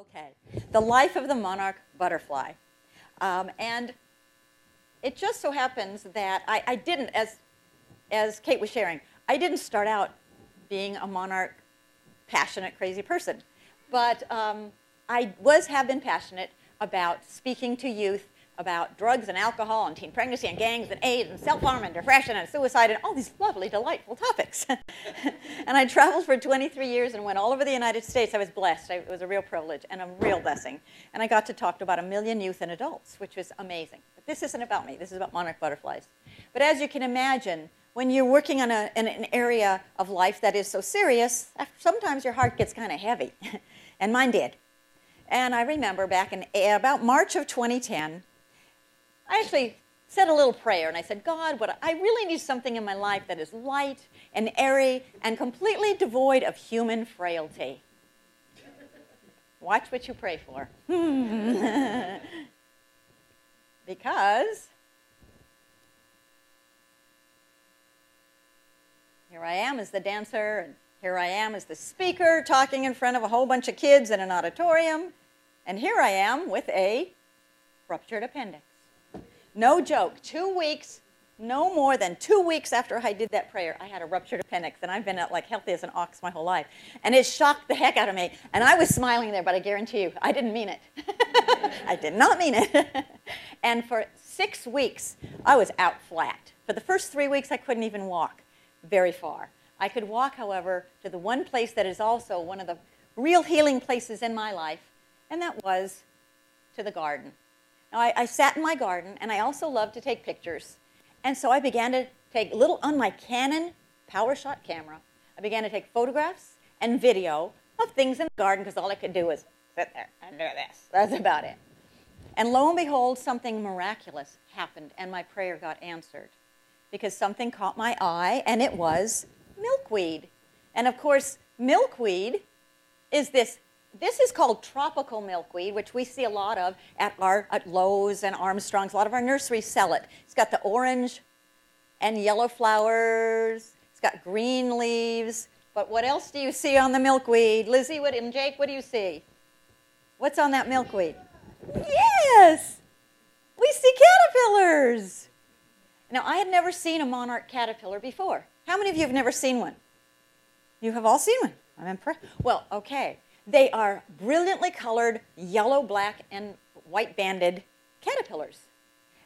Okay, the life of the monarch butterfly. And it just so happens that I didn't, as Kate was sharing, I didn't start out being a monarch, passionate, crazy person. But I have been passionate about speaking to youth about drugs and alcohol and teen pregnancy and gangs and AIDS and self-harm and depression and suicide and all these lovely, delightful topics. And I traveled for 23 years and went all over the United States. I was blessed. It was a real privilege and a real blessing. And I got to talk to about 1 million youth and adults, which was amazing. But this isn't about me. This is about monarch butterflies. But as you can imagine, when you're working on an area of life that is so serious, sometimes your heart gets kind of heavy. And mine did. And I remember back in about March of 2010, I actually said a little prayer, and I said, God, I really need something in my life that is light and airy and completely devoid of human frailty. Watch what you pray for. Because here I am as the dancer, and here I am as the speaker talking in front of a whole bunch of kids in an auditorium, and here I am with a ruptured appendix. No joke, 2 weeks, no more than 2 weeks after I did that prayer, I had a ruptured appendix, and I've been like healthy as an ox my whole life. And it shocked the heck out of me, and I was smiling there, but I guarantee you, I didn't mean it. I did not mean it. And for 6 weeks, I was out flat. For the first 3 weeks, I couldn't even walk very far. I could walk, however, to the one place that is also one of the real healing places in my life, and that was to the garden. Now, I sat in my garden, and I also loved to take pictures. And so I began to take on my Canon PowerShot camera, I began to take photographs and video of things in the garden, because all I could do was sit there and do this. That's about it. And lo and behold, something miraculous happened, and my prayer got answered, because something caught my eye, and it was milkweed. And of course, milkweed is this is called tropical milkweed, which we see a lot of at Lowe's and Armstrong's. A lot of our nurseries sell it. It's got the orange and yellow flowers. It's got green leaves. But what else do you see on the milkweed? Lizzie and Jake, what do you see? What's on that milkweed? Yes! We see caterpillars! Now, I had never seen a monarch caterpillar before. How many of you have never seen one? You have all seen one. I'm impressed. Well, okay. They are brilliantly colored yellow, black, and white-banded caterpillars.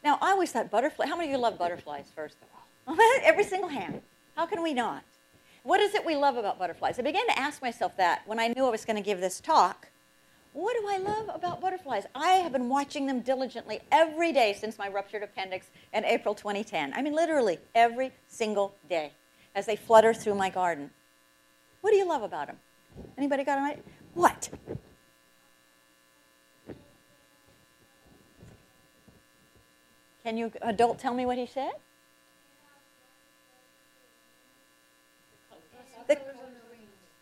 Now, I always thought butterflies. How many of you love butterflies, first of all? Every single hand. How can we not? What is it we love about butterflies? I began to ask myself that when I knew I was going to give this talk. What do I love about butterflies? I have been watching them diligently every day since my ruptured appendix in April 2010. I mean, literally every single day as they flutter through my garden. What do you love about them? Anybody got an idea? What? Can you, adult, tell me what he said?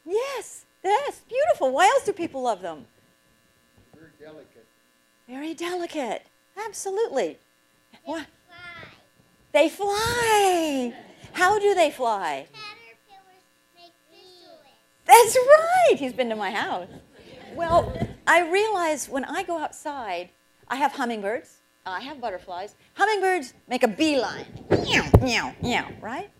Yes, yes, beautiful. Why else do people love them? Very delicate. Very delicate, absolutely. What? They fly. How do they fly? That's right. He's been to my house. Well, I realize when I go outside, I have hummingbirds. I have butterflies. Hummingbirds make a beeline. Meow, meow, meow, right?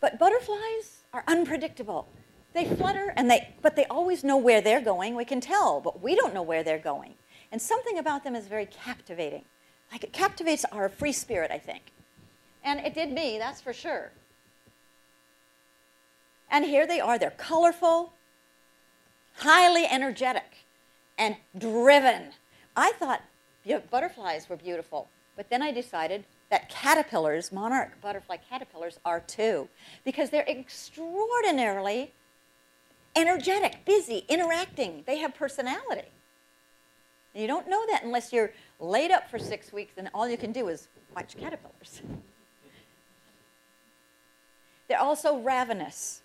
But butterflies are unpredictable. They flutter, but they always know where they're going. We can tell, but we don't know where they're going. And something about them is very captivating. Like, it captivates our free spirit, I think. And it did me, that's for sure. And here they are. They're colorful, highly energetic, and driven. I thought butterflies were beautiful, but then I decided that caterpillars, monarch butterfly caterpillars, are too, because they're extraordinarily energetic, busy, interacting. They have personality. You don't know that unless you're laid up for 6 weeks and all you can do is watch caterpillars. They're also ravenous.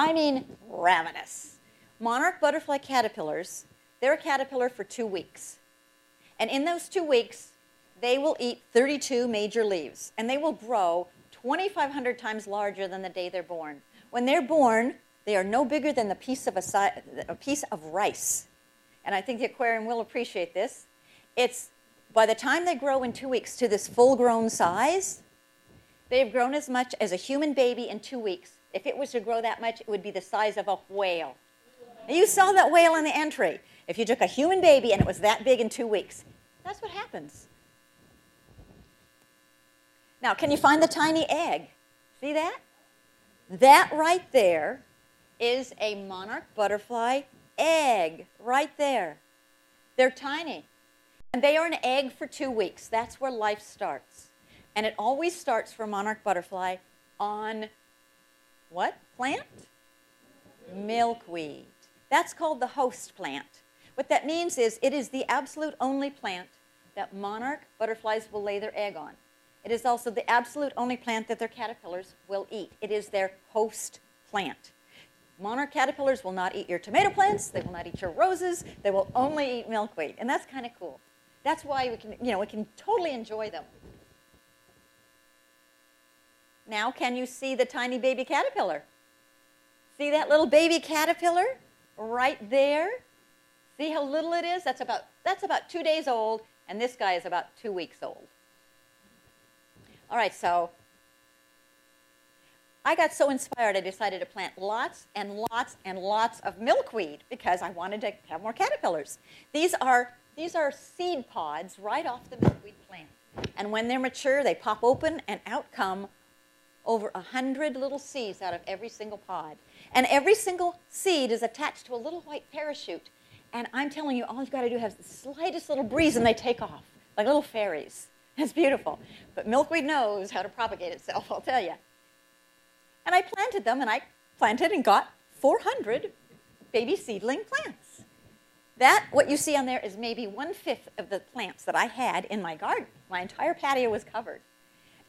I mean, ravenous. Monarch butterfly caterpillars, they're a caterpillar for 2 weeks. And in those 2 weeks, they will eat 32 major leaves. And they will grow 2,500 times larger than the day they're born. When they're born, they are no bigger than a piece of rice. and I think the aquarium will appreciate this. It's by the time they grow in 2 weeks to this full-grown size, they've grown as much as a human baby in 2 weeks. If it was to grow that much, it would be the size of a whale. And you saw that whale in the entry. If you took a human baby and it was that big in 2 weeks, that's what happens. Now, can you find the tiny egg? See that? That right there is a monarch butterfly egg, right there. They're tiny. And they are an egg for 2 weeks. That's where life starts. And it always starts for monarch butterfly on what plant? Milkweed. That's called the host plant. What that means is it is the absolute only plant that monarch butterflies will lay their egg on. It is also the absolute only plant that their caterpillars will eat. It is their host plant. Monarch caterpillars will not eat your tomato plants. They will not eat your roses. They will only eat milkweed. And that's kind of cool. That's why we can totally enjoy them. Now, can you see the tiny baby caterpillar? See that little baby caterpillar right there? See how little it is? That's about 2 days old, and this guy is about 2 weeks old. All right, so I got so inspired I decided to plant lots and lots and lots of milkweed because I wanted to have more caterpillars. These are seed pods right off the milkweed plant. And when they're mature, they pop open and out come over 100 little seeds out of every single pod. And every single seed is attached to a little white parachute. And I'm telling you, all you've got to do is have the slightest little breeze and they take off, like little fairies. It's beautiful. But milkweed knows how to propagate itself, I'll tell you. And I planted them, and I planted and got 400 baby seedling plants. That, what you see on there, is maybe 1/5 of the plants that I had in my garden. My entire patio was covered.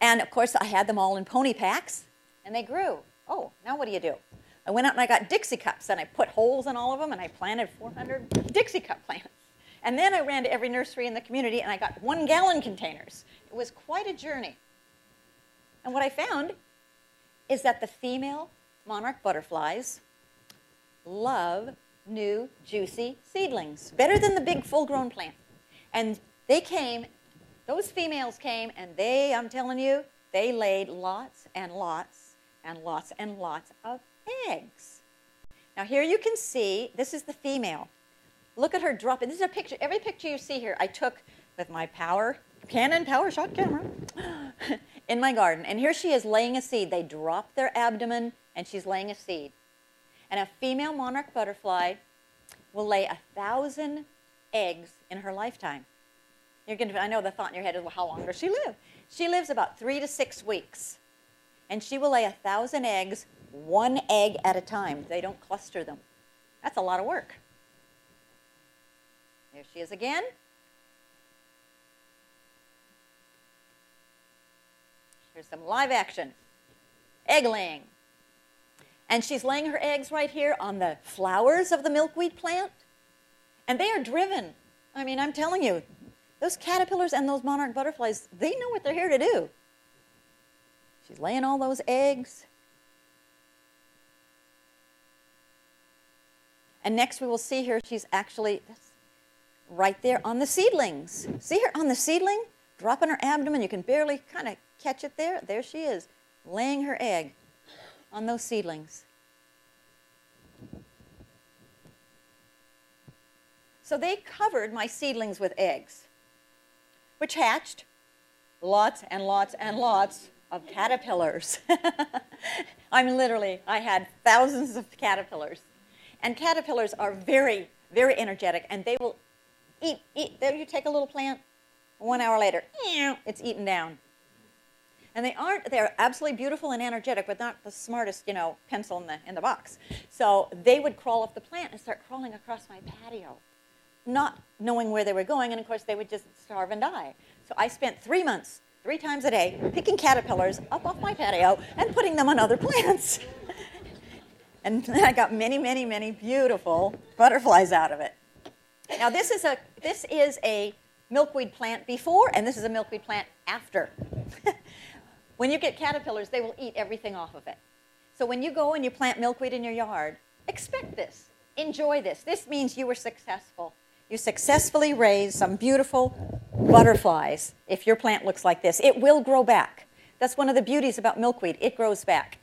And, of course, I had them all in pony packs, and they grew. Oh, now what do? I went out and I got Dixie cups, and I put holes in all of them, and I planted 400 Dixie cup plants. And then I ran to every nursery in the community, and I got 1-gallon containers. It was quite a journey. And what I found is that the female monarch butterflies love new, juicy seedlings, better than the big, full-grown plant. And they came, those females came, and they, I'm telling you, they laid lots and lots and lots and lots of eggs. Now, here you can see, this is the female. Look at her dropping. This is a picture. Every picture you see here, I took with my Canon PowerShot camera in my garden. And here she is laying a seed. They drop their abdomen, and she's laying a seed. And a female monarch butterfly will lay 1,000 eggs in her lifetime. I know the thought in your head is, well, how long does she live? She lives about 3 to 6 weeks. And she will lay 1,000 eggs, one egg at a time. They don't cluster them. That's a lot of work. There she is again. Here's some live action. Egg laying. And she's laying her eggs right here on the flowers of the milkweed plant. And they are driven. I mean, I'm telling you, those caterpillars and those monarch butterflies, they know what they're here to do. She's laying all those eggs. And next we will see here, she's actually... right there on the seedlings. See her on the seedling? Dropping her abdomen. You can barely kind of catch it there. There she is, laying her egg on those seedlings. So they covered my seedlings with eggs, which hatched lots and lots and lots of caterpillars. I had thousands of caterpillars. And caterpillars are very, very energetic, and they will eat. There you take a little plant, 1 hour later, it's eaten down. And they're absolutely beautiful and energetic, but not the smartest, pencil in the box. So they would crawl off the plant and start crawling across my patio, not knowing where they were going, and of course they would just starve and die. So I spent 3 months, 3 times a day, picking caterpillars up off my patio and putting them on other plants. And I got many, many, many beautiful butterflies out of it. Now, this is a milkweed plant before, and this is a milkweed plant after. When you get caterpillars, they will eat everything off of it. So when you go and you plant milkweed in your yard, expect this. Enjoy this. This means you were successful. you successfully raise some beautiful butterflies. If your plant looks like this, it will grow back. That's one of the beauties about milkweed. It grows back.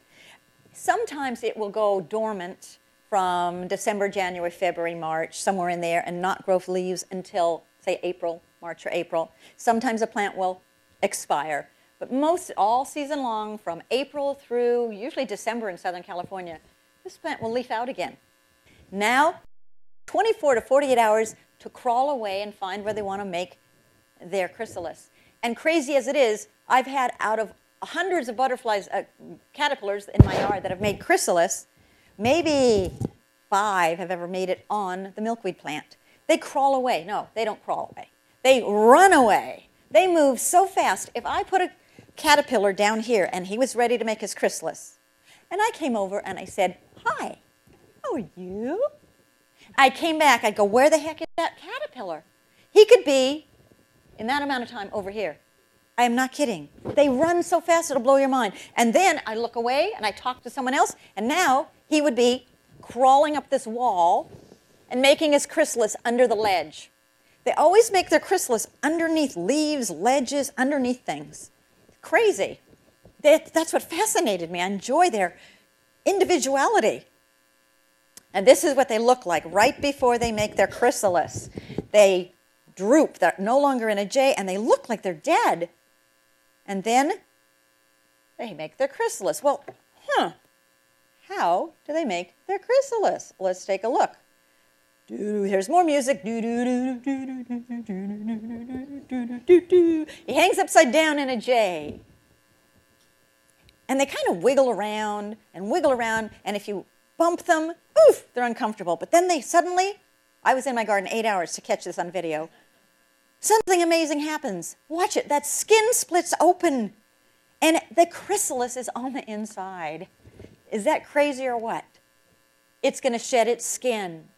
Sometimes it will go dormant from December, January, February, March, somewhere in there, and not grow leaves until, say, April, March or April. Sometimes a plant will expire. But most all season long, from April through usually December in Southern California, this plant will leaf out again. Now, 24 to 48 hours to crawl away and find where they want to make their chrysalis. And crazy as it is, I've had out of hundreds of butterflies, caterpillars in my yard that have made chrysalis, maybe 5 have ever made it on the milkweed plant. They crawl away. No, they don't crawl away. They run away. They move so fast. If I put a caterpillar down here and he was ready to make his chrysalis, and I came over and I said, "Hi, how are you?" I came back, I'd go, "Where the heck is that caterpillar? He could be, in that amount of time, over here." I am not kidding. They run so fast it'll blow your mind. And then I look away and I talk to someone else, and now he would be crawling up this wall and making his chrysalis under the ledge. They always make their chrysalis underneath leaves, ledges, underneath things. Crazy. That's what fascinated me. I enjoy their individuality. And this is what they look like right before they make their chrysalis. They droop. They're no longer in a J, and they look like they're dead. And then they make their chrysalis. Well, how do they make their chrysalis? Let's take a look. Here's more music. He hangs upside down in a J. And they kind of wiggle around, and if you bump them, oof, they're uncomfortable. But then they suddenly, I was in my garden 8 hours to catch this on video. Something amazing happens. Watch it. That skin splits open, and the chrysalis is on the inside. Is that crazy or what? It's going to shed its skin.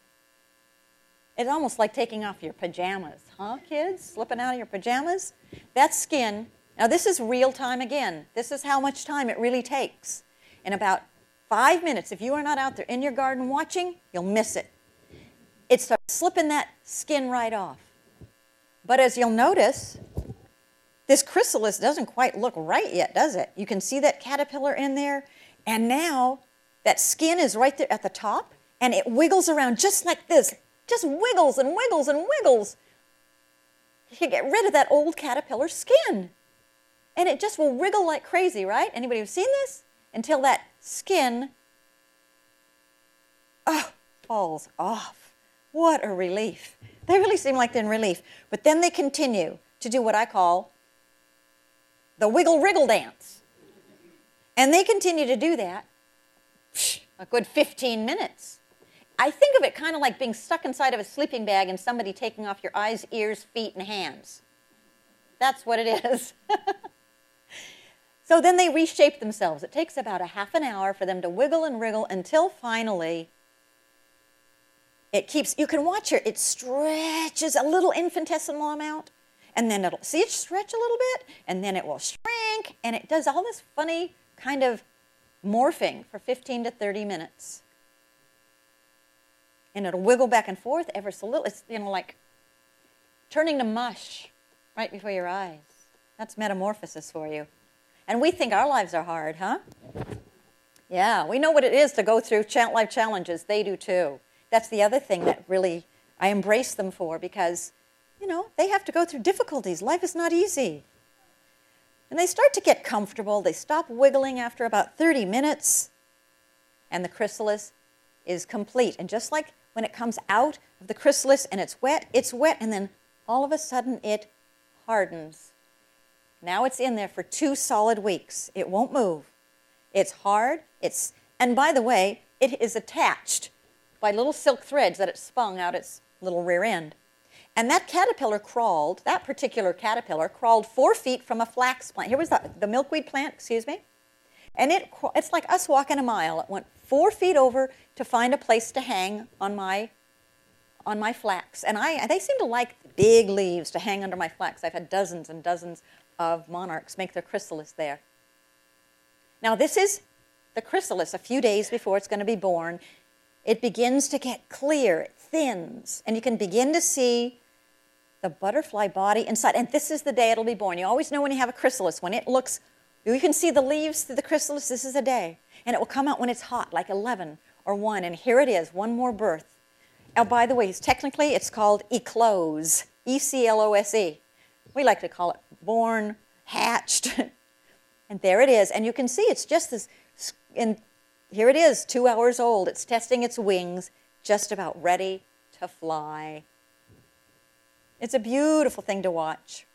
It's almost like taking off your pajamas, huh, kids? Slipping out of your pajamas? That skin. Now, this is real time again. This is how much time it really takes. In about 5 minutes, if you are not out there in your garden watching, you'll miss it. It starts slipping that skin right off. But as you'll notice, this chrysalis doesn't quite look right yet, does it? You can see that caterpillar in there. And now that skin is right there at the top, and it wiggles around just like this. Just wiggles and wiggles and wiggles. You can get rid of that old caterpillar skin. And it just will wriggle like crazy, right? Anybody who's seen this? Until that skin falls off. What a relief. They really seem like they're in relief. But then they continue to do what I call the wiggle-wriggle dance. And they continue to do that a good 15 minutes. I think of it kind of like being stuck inside of a sleeping bag and somebody taking off your eyes, ears, feet, and hands. That's what it is. So then they reshape themselves. It takes about a half an hour for them to wiggle and wriggle until finally it keeps, you can watch it, it stretches a little infinitesimal amount, and then it'll, see it stretch a little bit, and then it will shrink, and it does all this funny kind of morphing for 15 to 30 minutes. And it'll wiggle back and forth ever so little. It's, like turning to mush right before your eyes. That's metamorphosis for you. And we think our lives are hard, huh? Yeah, we know what it is to go through life challenges. They do too. That's the other thing that really I embrace them for, because, they have to go through difficulties. Life is not easy. And they start to get comfortable. They stop wiggling after about 30 minutes, and the chrysalis is complete. And just like when it comes out of the chrysalis and it's wet, and then all of a sudden it hardens. Now it's in there for 2 solid weeks. It won't move. It's hard. And by the way, it is attached by little silk threads that it spun out its little rear end. And that particular caterpillar crawled 4 feet from a flax plant. Here was the milkweed plant, And it's like us walking a mile. It went 4 feet over to find a place to hang on my flax. And they seem to like big leaves to hang under my flax. I've had dozens and dozens of monarchs make their chrysalis there. Now this is the chrysalis a few days before it's going to be born. It begins to get clear. It's thins, and you can begin to see the butterfly body inside. And this is the day it'll be born. You always know when you have a chrysalis, when it looks, you can see the leaves through the chrysalis, this is the day. And it will come out when it's hot, like 11 or 1, and here it is, one more birth. Oh, by the way, technically it's called eclose, E-C-L-O-S-E. We like to call it born, hatched, and there it is. And you can see it's just this, and here it is, 2 hours old. It's testing its wings, just about ready to fly. It's a beautiful thing to watch.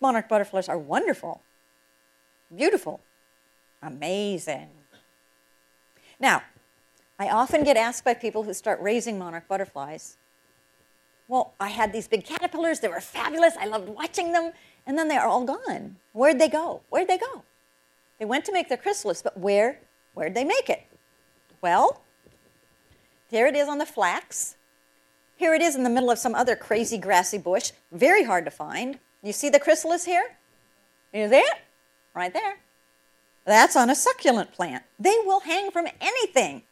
Monarch butterflies are wonderful, beautiful, amazing. Now, I often get asked by people who start raising monarch butterflies, well, I had these big caterpillars, they were fabulous, I loved watching them, and then they are all gone. Where'd they go? Where'd they go? They went to make their chrysalis, but where'd they make it? Well, there it is on the flax. Here it is in the middle of some other crazy grassy bush, very hard to find. You see the chrysalis here? You see it? Right there. That's on a succulent plant. They will hang from anything.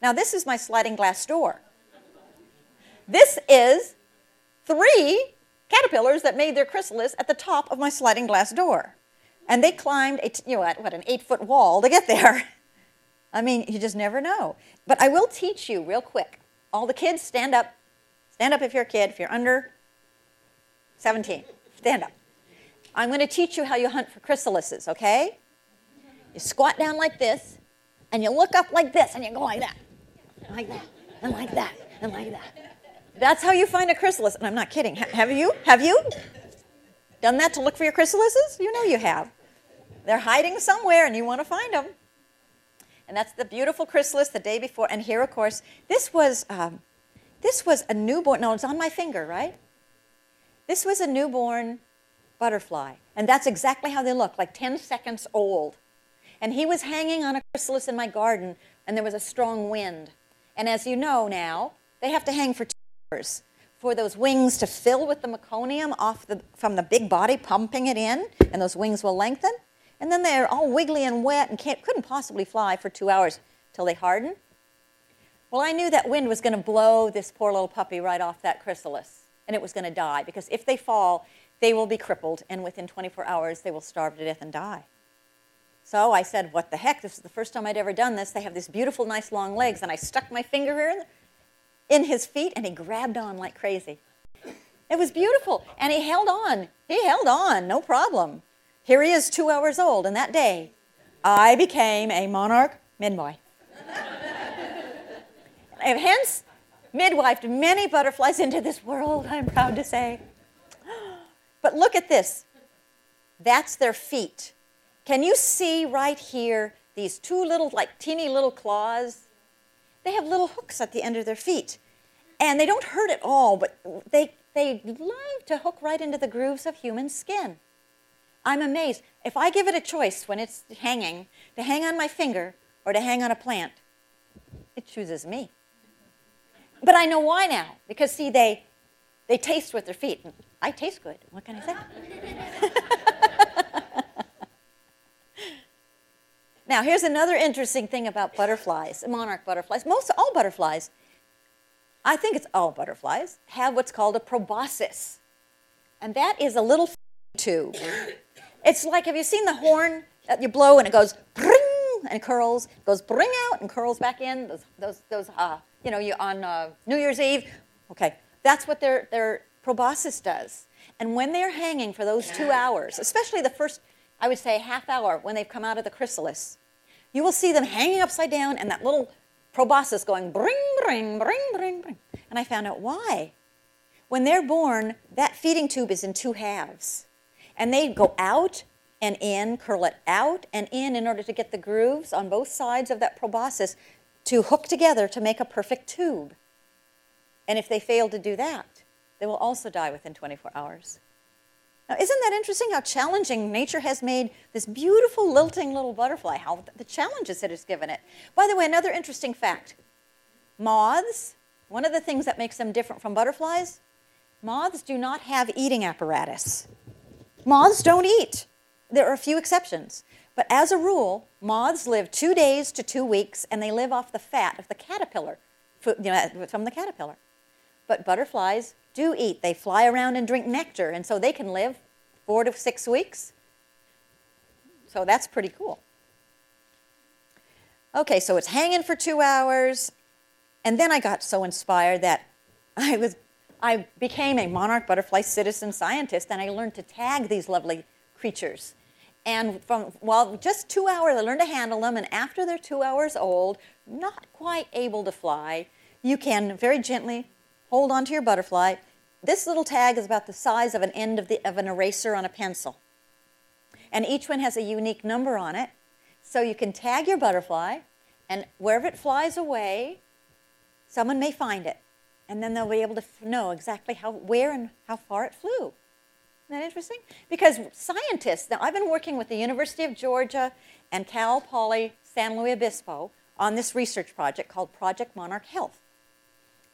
Now this is my sliding glass door. This is 3 caterpillars that made their chrysalis at the top of my sliding glass door. And they climbed an 8-foot wall to get there. I mean, you just never know. But I will teach you real quick. All the kids, stand up. Stand up if you're a kid, if you're under 17. Stand up. I'm going to teach you how you hunt for chrysalises, okay? You squat down like this, and you look up like this, and you go like that, and like that, and like that, and like that. That's how you find a chrysalis, and I'm not kidding. Have you done that to look for your chrysalises? You know you have. They're hiding somewhere, and you want to find them. And that's the beautiful chrysalis the day before. And here, of course, this was a newborn. No, it's on my finger, right? This was a newborn butterfly, and that's exactly how they look, like 10 seconds old. And he was hanging on a chrysalis in my garden, and there was a strong wind. And as you know now, they have to hang for 2 hours for those wings to fill with the meconium from the big body, pumping it in, and those wings will lengthen. And then they're all wiggly and wet and couldn't possibly fly for 2 hours till they harden. Well, I knew that wind was going to blow this poor little puppy right off that chrysalis, and it was going to die, because if they fall, they will be crippled, and within 24 hours, they will starve to death and die. So I said, what the heck? This is the first time I'd ever done this. They have these beautiful, nice, long legs. And I stuck my finger here in his feet, and he grabbed on like crazy. It was beautiful. And he held on. He held on. No problem. Here he is, 2 hours old. And that day, I became a monarch midwife. I have hence midwifed many butterflies into this world, I'm proud to say. But look at this. That's their feet. Can you see right here these 2 little, like teeny little claws? They have little hooks at the end of their feet. And they don't hurt at all, but they love to hook right into the grooves of human skin. I'm amazed. If I give it a choice when it's hanging, to hang on my finger or to hang on a plant, it chooses me. But I know why now. Because, see, they taste with their feet. And I taste good. What can I say? Now, here's another interesting thing about butterflies, monarch butterflies. All butterflies, I think it's all butterflies, have what's called a proboscis. And that is a little tube. It's like, have you seen the horn that you blow and it goes bring and curls, it goes bring out and curls back in? Those, on New Year's Eve. Okay, that's what their proboscis does. And when they're hanging for those 2 hours, especially the first, I would say, half hour when they've come out of the chrysalis, you will see them hanging upside down and that little proboscis going bring, bring, bring, bring, bring. And I found out why. When they're born, that feeding tube is in 2 halves. And they go out and in, curl it out and in order to get the grooves on both sides of that proboscis to hook together to make a perfect tube. And if they fail to do that, they will also die within 24 hours. Now, isn't that interesting how challenging nature has made this beautiful, lilting little butterfly, how the challenges it has given it? By the way, another interesting fact. Moths, one of the things that makes them different from butterflies, moths do not have eating apparatus. Moths don't eat. There are a few exceptions. But as a rule, moths live 2 days to 2 weeks, and they live off the fat of the caterpillar, from the caterpillar. But butterflies do eat. They fly around and drink nectar, and so they can live 4 to 6 weeks. So that's pretty cool. Okay, so it's hanging for 2 hours, and then I got so inspired that I became a monarch butterfly citizen scientist, and I learned to tag these lovely creatures. And from, well, just 2 hours, I learned to handle them, and after they're 2 hours old, not quite able to fly, you can very gently hold on to your butterfly. This little tag is about the size of an end of an eraser on a pencil. And each one has a unique number on it. So you can tag your butterfly, and wherever it flies away, someone may find it. And then they'll be able to know exactly where and how far it flew. Isn't that interesting? Because scientists, now I've been working with the University of Georgia and Cal Poly San Luis Obispo on this research project called Project Monarch Health.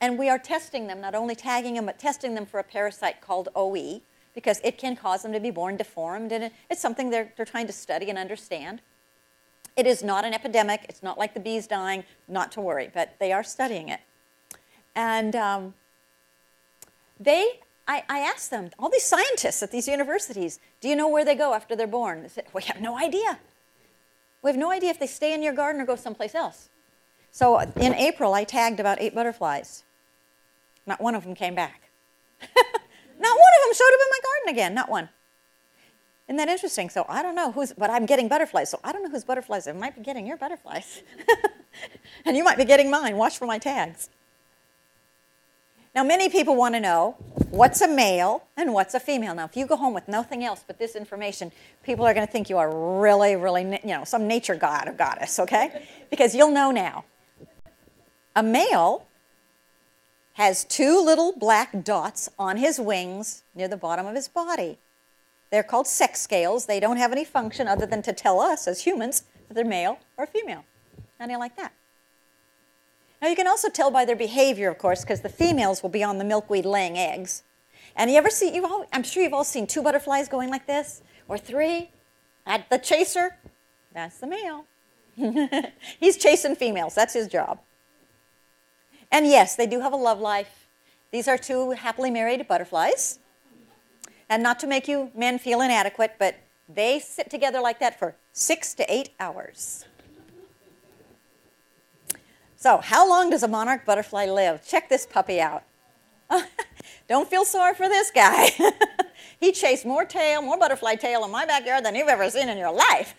And we are testing them, not only tagging them, but testing them for a parasite called OE, because it can cause them to be born deformed, and it's something they're trying to study and understand. It is not an epidemic. It's not like the bees dying, not to worry, but they are studying it. And I asked them, all these scientists at these universities, do you know where they go after they're born? They said, we have no idea. We have no idea if they stay in your garden or go someplace else. So in April, I tagged about 8 butterflies. Not one of them came back. Not one of them showed up in my garden again, not one. Isn't that interesting? So I don't know who's, but I'm getting butterflies, so I don't know whose butterflies. I might be getting your butterflies. And you might be getting mine. Watch for my tags. Now, many people want to know, what's a male and what's a female? Now, if you go home with nothing else but this information, people are going to think you are really, really, some nature god or goddess, okay? Because you'll know now. A male has 2 little black dots on his wings near the bottom of his body. They're called sex scales. They don't have any function other than to tell us as humans that they're male or female. How do you like that? Now, you can also tell by their behavior, of course, because the females will be on the milkweed laying eggs. And I'm sure you've all seen 2 butterflies going like this, or 3. At the chaser, that's the male. He's chasing females. That's his job. And yes, they do have a love life. These are 2 happily married butterflies. And not to make you men feel inadequate, but they sit together like that for 6 to 8 hours. So how long does a monarch butterfly live? Check this puppy out. Don't feel sorry for this guy. He chased more butterfly tail in my backyard than you've ever seen in your life.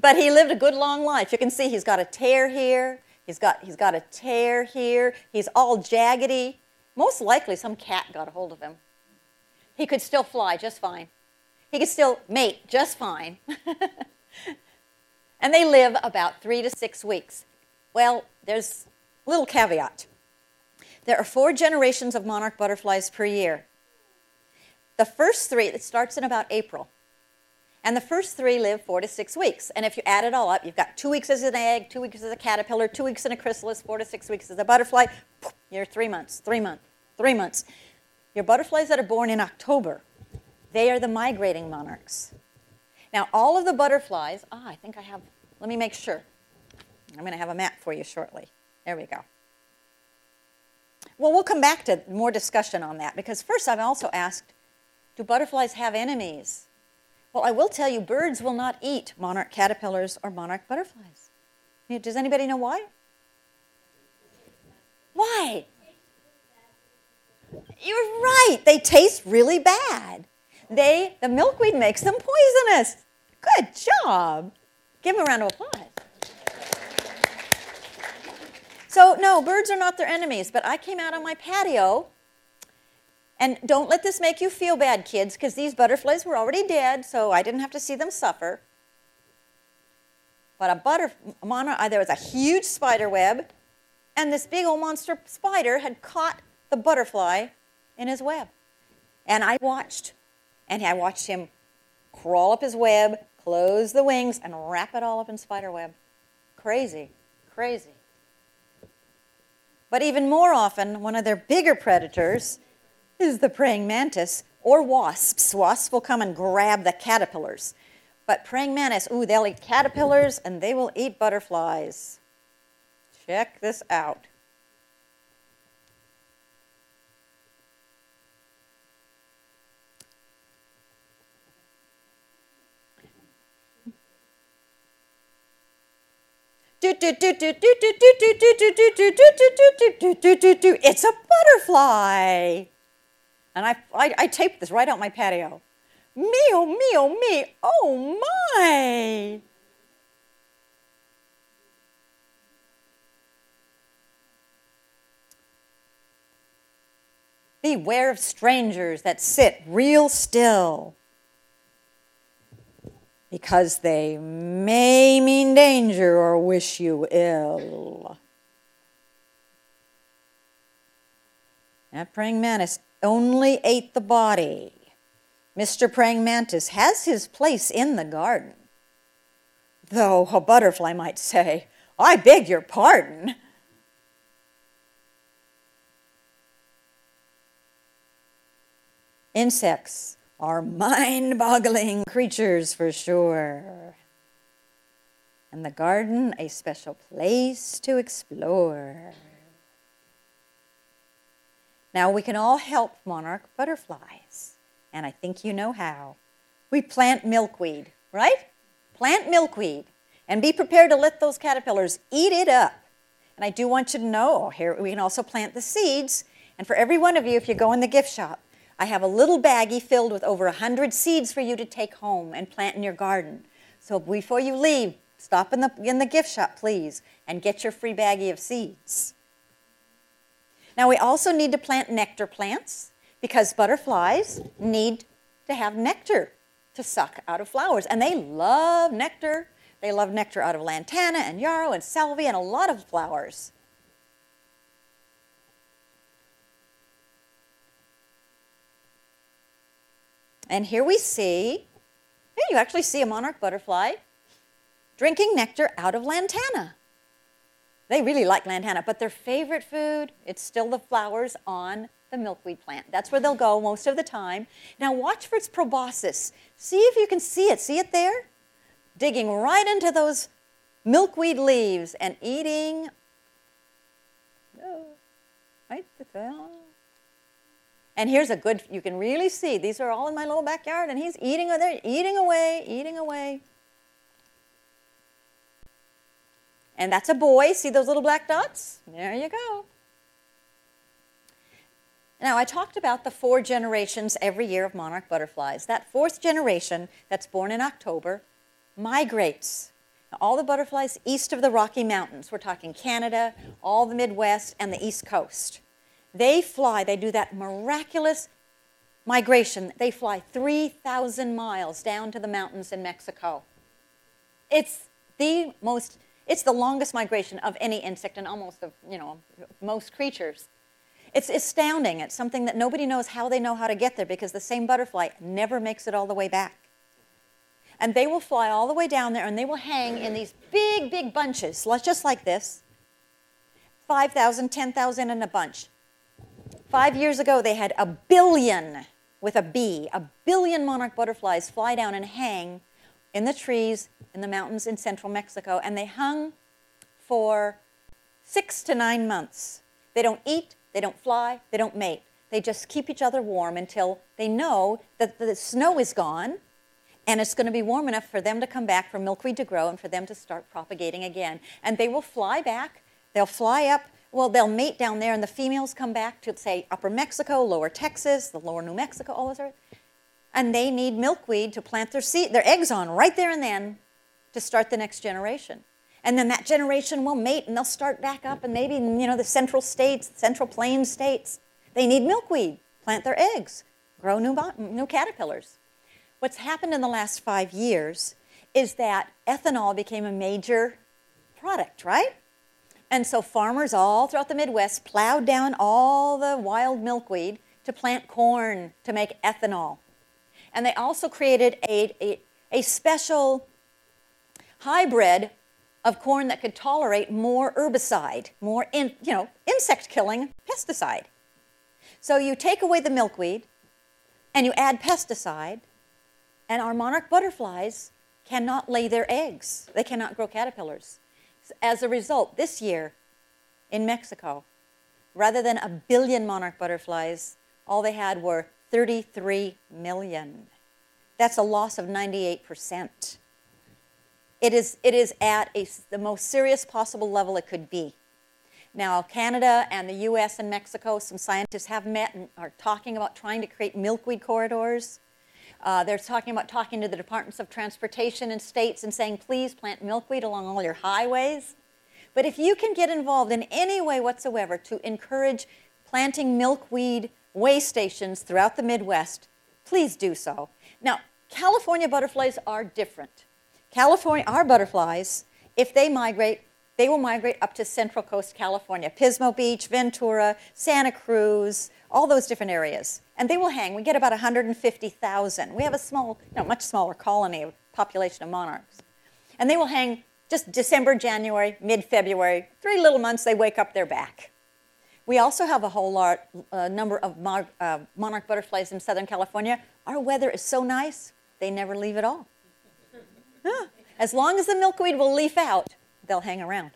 But he lived a good long life. You can see he's got a tear here. He's got a tear here. He's all jaggedy. Most likely some cat got a hold of him. He could still fly just fine. He could still mate just fine. And they live about 3 to 6 weeks. Well, there's a little caveat. There are 4 generations of monarch butterflies per year. The first 3, it starts in about April. And the first 3 live 4 to 6 weeks. And if you add it all up, you've got 2 weeks as an egg, 2 weeks as a caterpillar, 2 weeks in a chrysalis, 4 to 6 weeks as a butterfly. You're 3 months, 3 months, 3 months. Your butterflies that are born in October, they are the migrating monarchs. Now, all of the butterflies, I think I have, let me make sure. I'm going to have a map for you shortly. There we go. Well, we'll come back to more discussion on that, because first I've also asked, do butterflies have enemies? Well, I will tell you, birds will not eat monarch caterpillars or monarch butterflies. Does anybody know why? Why? You're right. They taste really bad. The milkweed makes them poisonous. Good job. Give them a round of applause. So, no, birds are not their enemies, but I came out on my patio, and don't let this make you feel bad, kids, because these butterflies were already dead, so I didn't have to see them suffer. But there was a huge spider web, and this big old monster spider had caught the butterfly in his web. And I watched him crawl up his web, close the wings, and wrap it all up in spider web. Crazy, crazy. But even more often, one of their bigger predators is the praying mantis or wasps. Wasps will come and grab the caterpillars. But praying mantis, they'll eat caterpillars and they will eat butterflies. Check this out. It's a butterfly. And I taped this right out my patio. Me, oh me, oh me, oh my. Beware of strangers that sit real still, because they may mean danger or wish you ill. That praying mantis only ate the body. Mr. Praying Mantis has his place in the garden. Though a butterfly might say, I beg your pardon. Insects are mind-boggling creatures for sure. And the garden, a special place to explore. Now we can all help monarch butterflies, and I think you know how. We plant milkweed, right? Plant milkweed, and be prepared to let those caterpillars eat it up. And I do want you to know, here we can also plant the seeds, and for every one of you, if you go in the gift shop, I have a little baggie filled with over 100 seeds for you to take home and plant in your garden. So before you leave, stop in the gift shop, please, and get your free baggie of seeds. Now we also need to plant nectar plants because butterflies need to have nectar to suck out of flowers. And they love nectar. They love nectar out of lantana and yarrow and salvia and a lot of flowers. And here we see, here you actually see a monarch butterfly drinking nectar out of lantana. They really like lantana, but their favorite food, it's still the flowers on the milkweed plant. That's where they'll go most of the time. Now watch for its proboscis. See if you can see it there? Digging right into those milkweed leaves and eating, right there. And here's a good, you can really see, these are all in my little backyard, and he's eating, they're eating away, eating away. And that's a boy, see those little black dots? There you go. Now, I talked about the 4 generations every year of monarch butterflies. That 4th generation that's born in October migrates. Now, all the butterflies east of the Rocky Mountains, we're talking Canada, all the Midwest, and the East Coast. They fly, they do that miraculous migration. They fly 3,000 miles down to the mountains in Mexico. It's the longest migration of any insect and almost of, most creatures. It's astounding. It's something that nobody knows how they know how to get there because the same butterfly never makes it all the way back. And they will fly all the way down there and they will hang in these big, big bunches, just like this, 5,000, 10,000 in a bunch. 5 years ago, they had 1 billion, with a B, 1 billion monarch butterflies fly down and hang in the trees in the mountains in central Mexico, and they hung for 6 to 9 months. They don't eat, they don't fly, they don't mate. They just keep each other warm until they know that the snow is gone and it's going to be warm enough for them to come back, for milkweed to grow, and for them to start propagating again. And they will fly back, they'll fly up. Well, they'll mate down there, and the females come back to, say, Upper Mexico, Lower Texas, the Lower New Mexico, all those. And they need milkweed to plant their eggs on right there and then to start the next generation. And then that generation will mate, and they'll start back up, and maybe, the central states, central plains states, they need milkweed, plant their eggs, grow new caterpillars. What's happened in the last 5 years is that ethanol became a major product, right? And so farmers all throughout the Midwest plowed down all the wild milkweed to plant corn to make ethanol. And they also created a special hybrid of corn that could tolerate more herbicide, more insect-killing pesticide. So you take away the milkweed and you add pesticide, and our monarch butterflies cannot lay their eggs. They cannot grow caterpillars. As a result, this year in Mexico, rather than 1 billion monarch butterflies, all they had were 33 million. That's a loss of 98%. It is at the most serious possible level it could be. Now, Canada and the US and Mexico, some scientists have met and are talking about trying to create milkweed corridors. They're talking about talking to the departments of transportation in states and saying, please plant milkweed along all your highways. But if you can get involved in any way whatsoever to encourage planting milkweed way stations throughout the Midwest, please do so. Now, California butterflies are different. California, our butterflies, if they migrate, they will migrate up to Central Coast California, Pismo Beach, Ventura, Santa Cruz, all those different areas. And they will hang. We get about 150,000. We have a small, much smaller colony of population of monarchs. And they will hang just December, January, mid-February, 3 little months, they wake up, they're back. We also have a whole large number of monarch butterflies in Southern California. Our weather is so nice, they never leave at all. As long as the milkweed will leaf out, they'll hang around.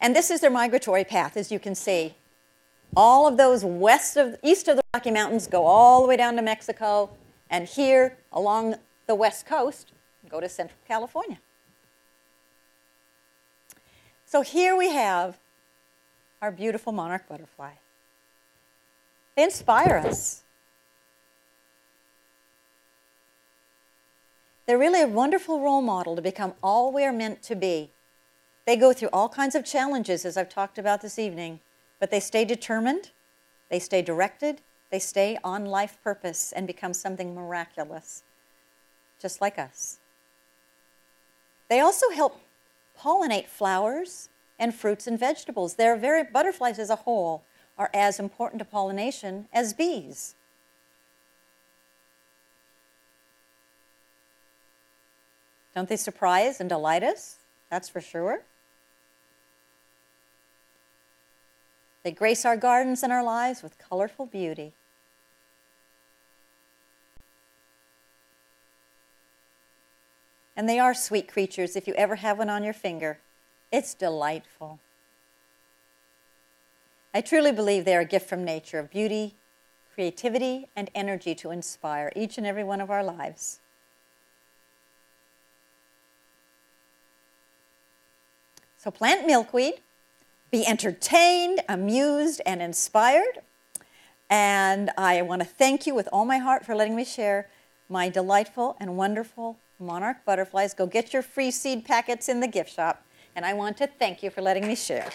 And this is their migratory path, as you can see. All of those east of the Rocky Mountains go all the way down to Mexico, and here along the west coast go to Central California. So here we have our beautiful monarch butterfly. They inspire us. They're really a wonderful role model to become all we are meant to be. They go through all kinds of challenges, as I've talked about this evening, but they stay determined, they stay directed, they stay on life purpose and become something miraculous, just like us. They also help pollinate flowers and fruits and vegetables. Butterflies as a whole are as important to pollination as bees. Don't they surprise and delight us? That's for sure. They grace our gardens and our lives with colorful beauty. And they are sweet creatures. If you ever have one on your finger, it's delightful. I truly believe they are a gift from nature of beauty, creativity, and energy to inspire each and every one of our lives. So plant milkweed, be entertained, amused, and inspired. And I want to thank you with all my heart for letting me share my delightful and wonderful monarch butterflies. Go get your free seed packets in the gift shop. And I want to thank you for letting me share.